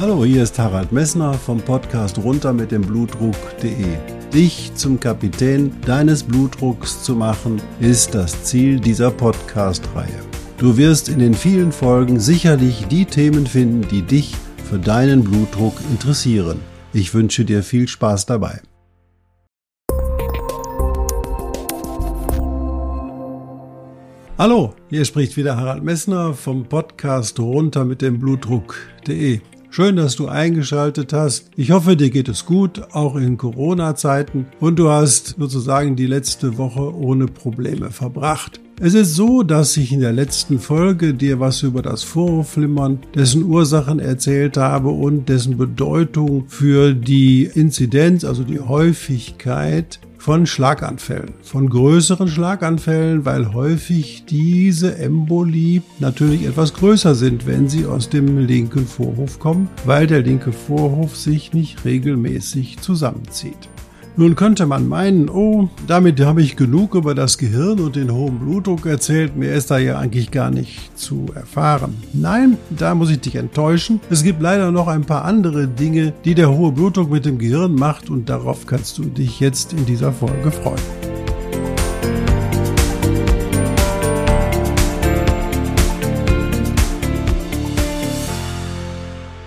Hallo, hier ist Harald Messner vom Podcast Runter mit dem Blutdruck.de. Dich zum Kapitän deines Blutdrucks zu machen, ist das Ziel dieser Podcast-Reihe. Du wirst in den vielen Folgen sicherlich die Themen finden, die dich für deinen Blutdruck interessieren. Ich wünsche dir viel Spaß dabei. Hallo, hier spricht wieder Harald Messner vom Podcast Runter mit dem Blutdruck.de. Schön, dass du eingeschaltet hast. Ich hoffe, dir geht es gut, auch in Corona-Zeiten. Und du hast sozusagen die letzte Woche ohne Probleme verbracht. Es ist so, dass ich in der letzten Folge dir was über das Vorhofflimmern, dessen Ursachen erzählt habe und dessen Bedeutung für die Inzidenz, also die Häufigkeit von Schlaganfällen, von größeren Schlaganfällen, weil häufig diese Embolie natürlich etwas größer sind, wenn sie aus dem linken Vorhof kommen, weil der linke Vorhof sich nicht regelmäßig zusammenzieht. Nun könnte man meinen, oh, damit habe ich genug über das Gehirn und den hohen Blutdruck erzählt, mehr ist da ja eigentlich gar nicht zu erfahren. Nein, da muss ich dich enttäuschen. Es gibt leider noch ein paar andere Dinge, die der hohe Blutdruck mit dem Gehirn macht, und darauf kannst du dich jetzt in dieser Folge freuen.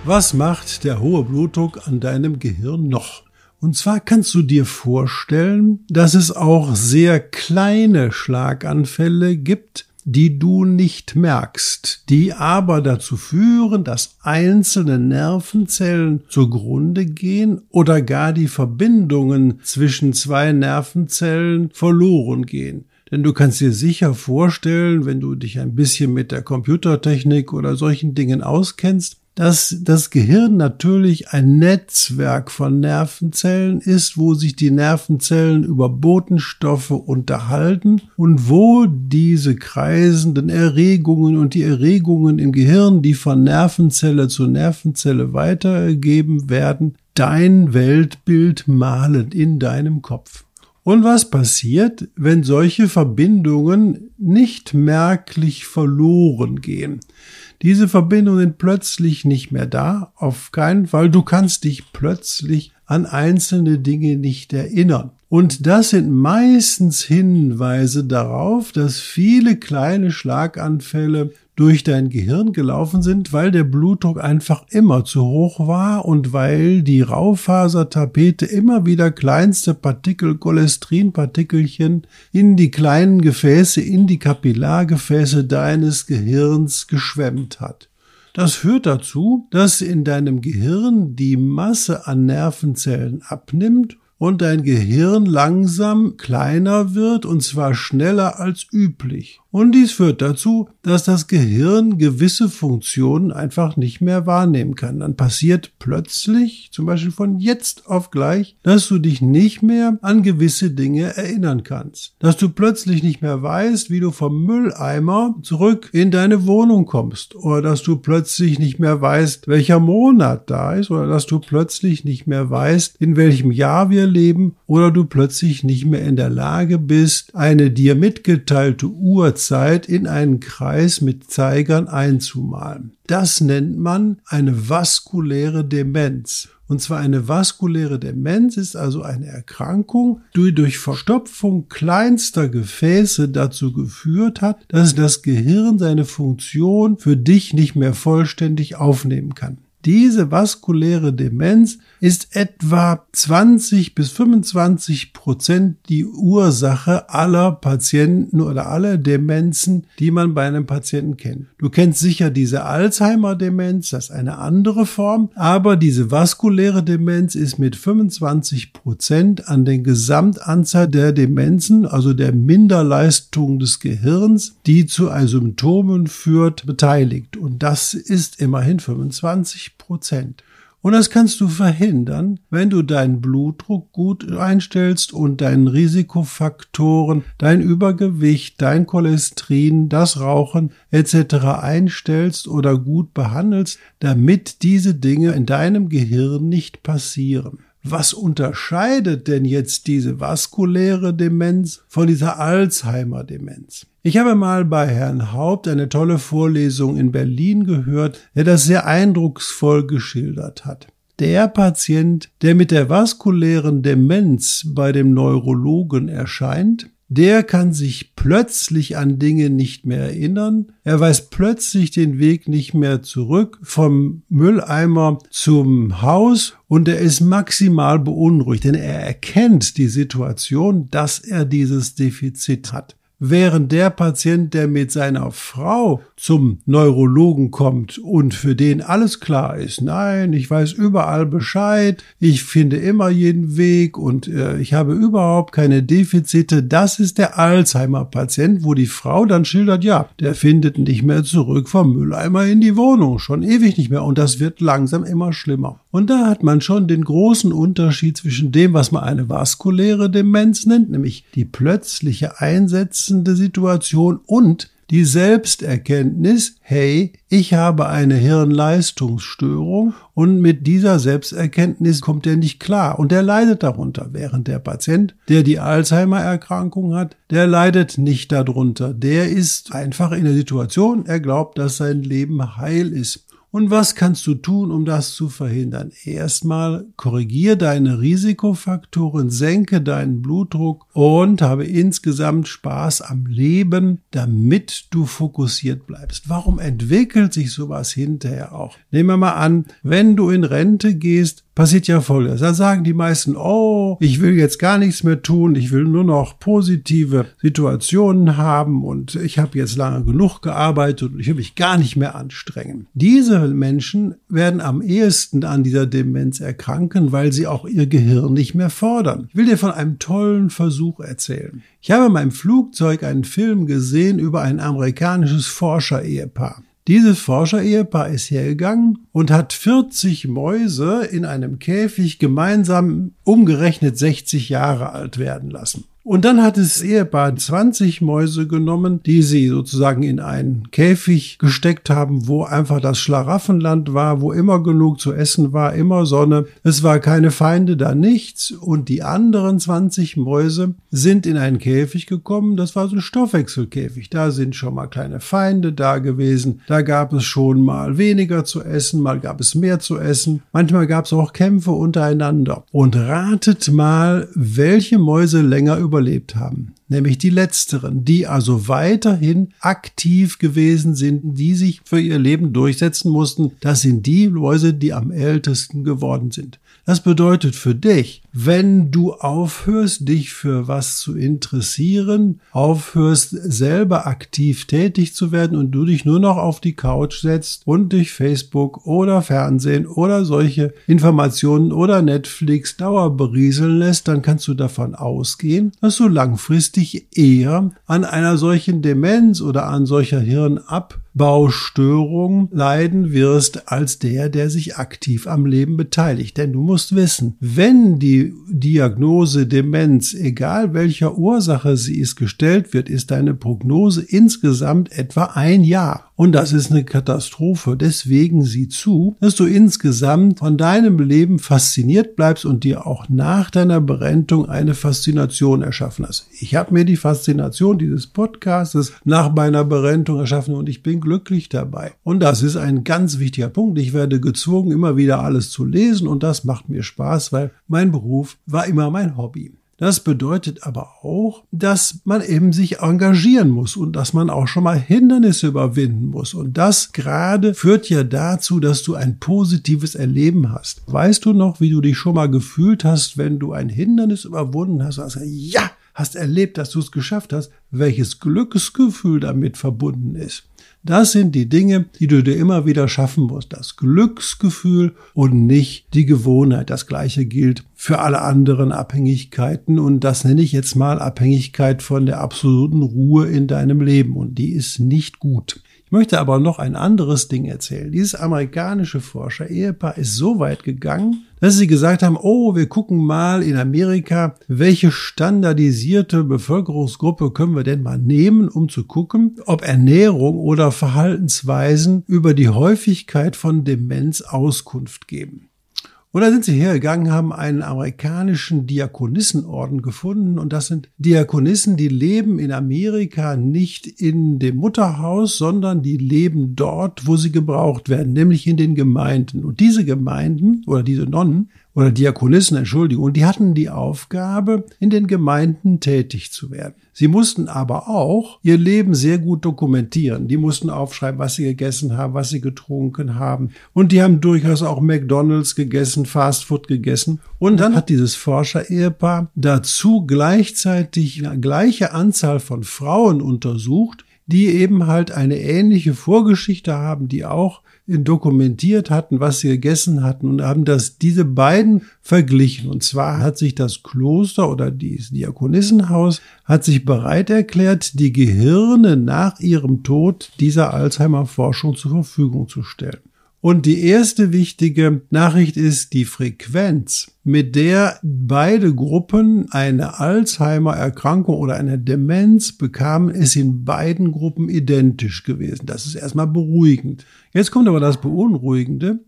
Was macht der hohe Blutdruck an deinem Gehirn noch? Und zwar kannst du dir vorstellen, dass es auch sehr kleine Schlaganfälle gibt, die du nicht merkst, die aber dazu führen, dass einzelne Nervenzellen zugrunde gehen oder gar die Verbindungen zwischen zwei Nervenzellen verloren gehen. Denn du kannst dir sicher vorstellen, wenn du dich ein bisschen mit der Computertechnik oder solchen Dingen auskennst, dass das Gehirn natürlich ein Netzwerk von Nervenzellen ist, wo sich die Nervenzellen über Botenstoffe unterhalten und wo diese kreisenden Erregungen und die Erregungen im Gehirn, die von Nervenzelle zu Nervenzelle weitergegeben werden, dein Weltbild malen in deinem Kopf. Und was passiert, wenn solche Verbindungen nicht merklich verloren gehen? Diese Verbindungen sind plötzlich nicht mehr da, auf keinen Fall. Du kannst dich plötzlich an einzelne Dinge nicht erinnern. Und das sind meistens Hinweise darauf, dass viele kleine Schlaganfälle durch dein Gehirn gelaufen sind, weil der Blutdruck einfach immer zu hoch war und weil die Raufasertapete immer wieder kleinste Partikel, Cholesterinpartikelchen in die kleinen Gefäße, in die Kapillargefäße deines Gehirns geschwemmt hat. Das führt dazu, dass in deinem Gehirn die Masse an Nervenzellen abnimmt und dein Gehirn langsam kleiner wird, und zwar schneller als üblich. Und dies führt dazu, dass das Gehirn gewisse Funktionen einfach nicht mehr wahrnehmen kann. Dann passiert plötzlich, zum Beispiel von jetzt auf gleich, dass du dich nicht mehr an gewisse Dinge erinnern kannst. Dass du plötzlich nicht mehr weißt, wie du vom Mülleimer zurück in deine Wohnung kommst. Oder dass du plötzlich nicht mehr weißt, welcher Monat da ist. Oder dass du plötzlich nicht mehr weißt, in welchem Jahr wir leben, oder du plötzlich nicht mehr in der Lage bist, eine dir mitgeteilte Uhrzeit in einen Kreis mit Zeigern einzumalen. Das nennt man eine vaskuläre Demenz. Und zwar eine vaskuläre Demenz ist also eine Erkrankung, die durch Verstopfung kleinster Gefäße dazu geführt hat, dass das Gehirn seine Funktion für dich nicht mehr vollständig aufnehmen kann. Diese vaskuläre Demenz ist etwa 20-25% die Ursache aller Patienten oder aller Demenzen, die man bei einem Patienten kennt. Du kennst sicher diese Alzheimer-Demenz, das ist eine andere Form, aber diese vaskuläre Demenz ist mit 25% an den Gesamtanzahl der Demenzen, also der Minderleistung des Gehirns, die zu Symptomen führt, beteiligt. Und das ist immerhin 25%. Und das kannst du verhindern, wenn du deinen Blutdruck gut einstellst und deinen Risikofaktoren, dein Übergewicht, dein Cholesterin, das Rauchen etc. einstellst oder gut behandelst, damit diese Dinge in deinem Gehirn nicht passieren. Was unterscheidet denn jetzt diese vaskuläre Demenz von dieser Alzheimer-Demenz? Ich habe mal bei Herrn Haupt eine tolle Vorlesung in Berlin gehört, der das sehr eindrucksvoll geschildert hat. Der Patient, der mit der vaskulären Demenz bei dem Neurologen erscheint, der kann sich plötzlich an Dinge nicht mehr erinnern. Er weiß plötzlich den Weg nicht mehr zurück vom Mülleimer zum Haus und er ist maximal beunruhigt, denn er erkennt die Situation, dass er dieses Defizit hat. Während der Patient, der mit seiner Frau zum Neurologen kommt und für den alles klar ist, nein, ich weiß überall Bescheid, ich finde immer jeden Weg und ich habe überhaupt keine Defizite, das ist der Alzheimer-Patient, wo die Frau dann schildert, ja, der findet nicht mehr zurück vom Mülleimer in die Wohnung, schon ewig nicht mehr und das wird langsam immer schlimmer. Und da hat man schon den großen Unterschied zwischen dem, was man eine vaskuläre Demenz nennt, nämlich die plötzliche einsetzende Situation und die Selbsterkenntnis, hey, ich habe eine Hirnleistungsstörung und mit dieser Selbsterkenntnis kommt er nicht klar und er leidet darunter, während der Patient, der die Alzheimer-Erkrankung hat, der leidet nicht darunter, der ist einfach in der Situation, er glaubt, dass sein Leben heil ist. Und was kannst du tun, um das zu verhindern? Erstmal korrigier deine Risikofaktoren, senke deinen Blutdruck und habe insgesamt Spaß am Leben, damit du fokussiert bleibst. Warum entwickelt sich sowas hinterher auch? Nehmen wir mal an, wenn du in Rente gehst, passiert ja Folgendes. Da sagen die meisten, oh, ich will jetzt gar nichts mehr tun, ich will nur noch positive Situationen haben und ich habe jetzt lange genug gearbeitet und ich will mich gar nicht mehr anstrengen. Diese Menschen werden am ehesten an dieser Demenz erkranken, weil sie auch ihr Gehirn nicht mehr fordern. Ich will dir von einem tollen Versuch erzählen. Ich habe in meinem Flugzeug einen Film gesehen über ein amerikanisches Forscher-Ehepaar. Dieses Forscher-Ehepaar ist hergegangen und hat 40 Mäuse in einem Käfig gemeinsam umgerechnet 60 Jahre alt werden lassen. Und dann hat das Ehepaar 20 Mäuse genommen, die sie sozusagen in einen Käfig gesteckt haben, wo einfach das Schlaraffenland war, wo immer genug zu essen war, immer Sonne. Es war keine Feinde, da nichts. Und die anderen 20 Mäuse sind in einen Käfig gekommen. Das war so ein Stoffwechselkäfig. Da sind schon mal kleine Feinde da gewesen. Da gab es schon mal weniger zu essen, mal gab es mehr zu essen. Manchmal gab es auch Kämpfe untereinander. Und ratet mal, welche Mäuse länger überlebt haben, nämlich die letzteren, die also weiterhin aktiv gewesen sind, die sich für ihr Leben durchsetzen mussten. Das sind die Mäuse, die am ältesten geworden sind. Das bedeutet für dich, wenn du aufhörst, dich für was zu interessieren, aufhörst, selber aktiv tätig zu werden und du dich nur noch auf die Couch setzt und durch Facebook oder Fernsehen oder solche Informationen oder Netflix dauerberieseln lässt, dann kannst du davon ausgehen, dass du langfristig eher an einer solchen Demenz oder an solcher Hirnabbau-Baustörung leiden wirst, als der sich aktiv am Leben beteiligt. Denn du musst wissen, wenn die Diagnose Demenz, egal welcher Ursache sie ist, gestellt wird, ist deine Prognose insgesamt etwa ein Jahr. Und das ist eine Katastrophe. Deswegen sieh zu, dass du insgesamt von deinem Leben fasziniert bleibst und dir auch nach deiner Berentung eine Faszination erschaffen hast. Ich habe mir die Faszination dieses Podcastes nach meiner Berentung erschaffen und ich bin glücklich dabei. Und das ist ein ganz wichtiger Punkt. Ich werde gezwungen, immer wieder alles zu lesen und das macht mir Spaß, weil mein Beruf war immer mein Hobby. Das bedeutet aber auch, dass man eben sich engagieren muss und dass man auch schon mal Hindernisse überwinden muss. Und das gerade führt ja dazu, dass du ein positives Erleben hast. Weißt du noch, wie du dich schon mal gefühlt hast, wenn du ein Hindernis überwunden hast? Also, ja, hast erlebt, dass du es geschafft hast, welches Glücksgefühl damit verbunden ist. Das sind die Dinge, die du dir immer wieder schaffen musst. Das Glücksgefühl und nicht die Gewohnheit. Das Gleiche gilt für alle anderen Abhängigkeiten. Und das nenne ich jetzt mal Abhängigkeit von der absoluten Ruhe in deinem Leben. Und die ist nicht gut. Ich möchte aber noch ein anderes Ding erzählen. Dieses amerikanische Forscher-Ehepaar ist so weit gegangen, dass sie gesagt haben, oh, wir gucken mal in Amerika, welche standardisierte Bevölkerungsgruppe können wir denn mal nehmen, um zu gucken, ob Ernährung oder Verhaltensweisen über die Häufigkeit von Demenz Auskunft geben. Und dann sind sie hergegangen, haben einen amerikanischen Diakonissenorden gefunden. Und das sind Diakonissen, die leben in Amerika nicht in dem Mutterhaus, sondern die leben dort, wo sie gebraucht werden, nämlich in den Gemeinden. Und diese Gemeinden oder diese Nonnen oder Diakonissen, Entschuldigung, die hatten die Aufgabe, in den Gemeinden tätig zu werden. Sie mussten aber auch ihr Leben sehr gut dokumentieren. Die mussten aufschreiben, was sie gegessen haben, was sie getrunken haben. Und die haben durchaus auch McDonald's gegessen, Fastfood gegessen. Und dann hat dieses Forscher-Ehepaar dazu gleichzeitig eine gleiche Anzahl von Frauen untersucht, die eben halt eine ähnliche Vorgeschichte haben, die auch dokumentiert hatten, was sie gegessen hatten, und haben diese beiden verglichen. Und zwar hat sich das Kloster oder das Diakonissenhaus hat sich bereit erklärt, die Gehirne nach ihrem Tod dieser Alzheimer-Forschung zur Verfügung zu stellen. Und die erste wichtige Nachricht ist die Frequenz, mit der beide Gruppen eine Alzheimer-Erkrankung oder eine Demenz bekamen, ist in beiden Gruppen identisch gewesen. Das ist erstmal beruhigend. Jetzt kommt aber das Beunruhigende.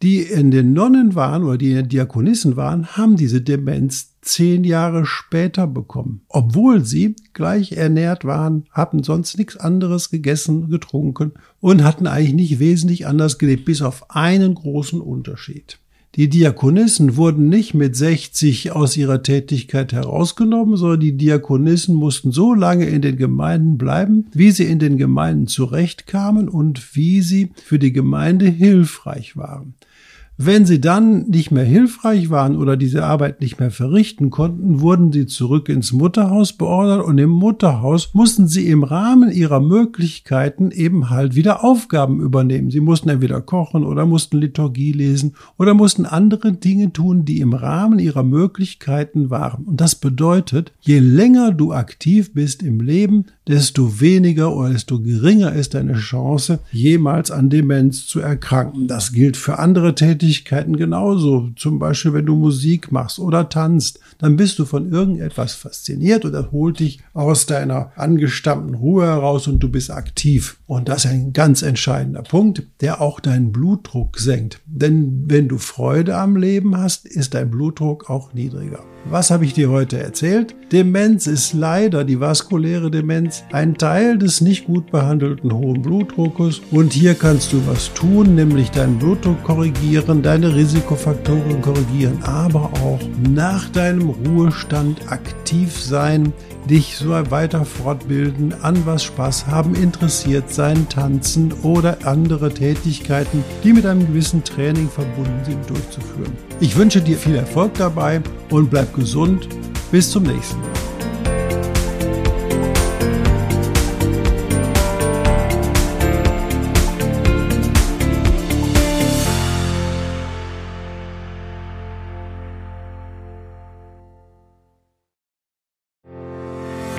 Die in den Nonnen waren oder die in den Diakonissen waren, haben diese Demenz 10 Jahre später bekommen. Obwohl sie gleich ernährt waren, hatten sonst nichts anderes gegessen, getrunken und hatten eigentlich nicht wesentlich anders gelebt, bis auf einen großen Unterschied. Die Diakonissen wurden nicht mit 60 aus ihrer Tätigkeit herausgenommen, sondern die Diakonissen mussten so lange in den Gemeinden bleiben, wie sie in den Gemeinden zurechtkamen und wie sie für die Gemeinde hilfreich waren. Wenn sie dann nicht mehr hilfreich waren oder diese Arbeit nicht mehr verrichten konnten, wurden sie zurück ins Mutterhaus beordert, und im Mutterhaus mussten sie im Rahmen ihrer Möglichkeiten eben halt wieder Aufgaben übernehmen. Sie mussten entweder kochen oder mussten Liturgie lesen oder mussten andere Dinge tun, die im Rahmen ihrer Möglichkeiten waren. Und das bedeutet, je länger du aktiv bist im Leben, desto weniger oder desto geringer ist deine Chance, jemals an Demenz zu erkranken. Das gilt für andere Tätigkeiten genauso. Zum Beispiel, wenn du Musik machst oder tanzt, dann bist du von irgendetwas fasziniert oder holt dich aus deiner angestammten Ruhe heraus und du bist aktiv. Und das ist ein ganz entscheidender Punkt, der auch deinen Blutdruck senkt. Denn wenn du Freude am Leben hast, ist dein Blutdruck auch niedriger. Was habe ich dir heute erzählt? Demenz ist leider, die vaskuläre Demenz, ein Teil des nicht gut behandelten hohen Blutdruckes. Und hier kannst du was tun, nämlich deinen Blutdruck korrigieren, deine Risikofaktoren korrigieren, aber auch nach deinem Ruhestand aktiv sein, dich so weiter fortbilden, an was Spaß haben, interessiert sein, tanzen oder andere Tätigkeiten, die mit einem gewissen Training verbunden sind, durchzuführen. Ich wünsche dir viel Erfolg dabei und bleib gesund. Bis zum nächsten Mal.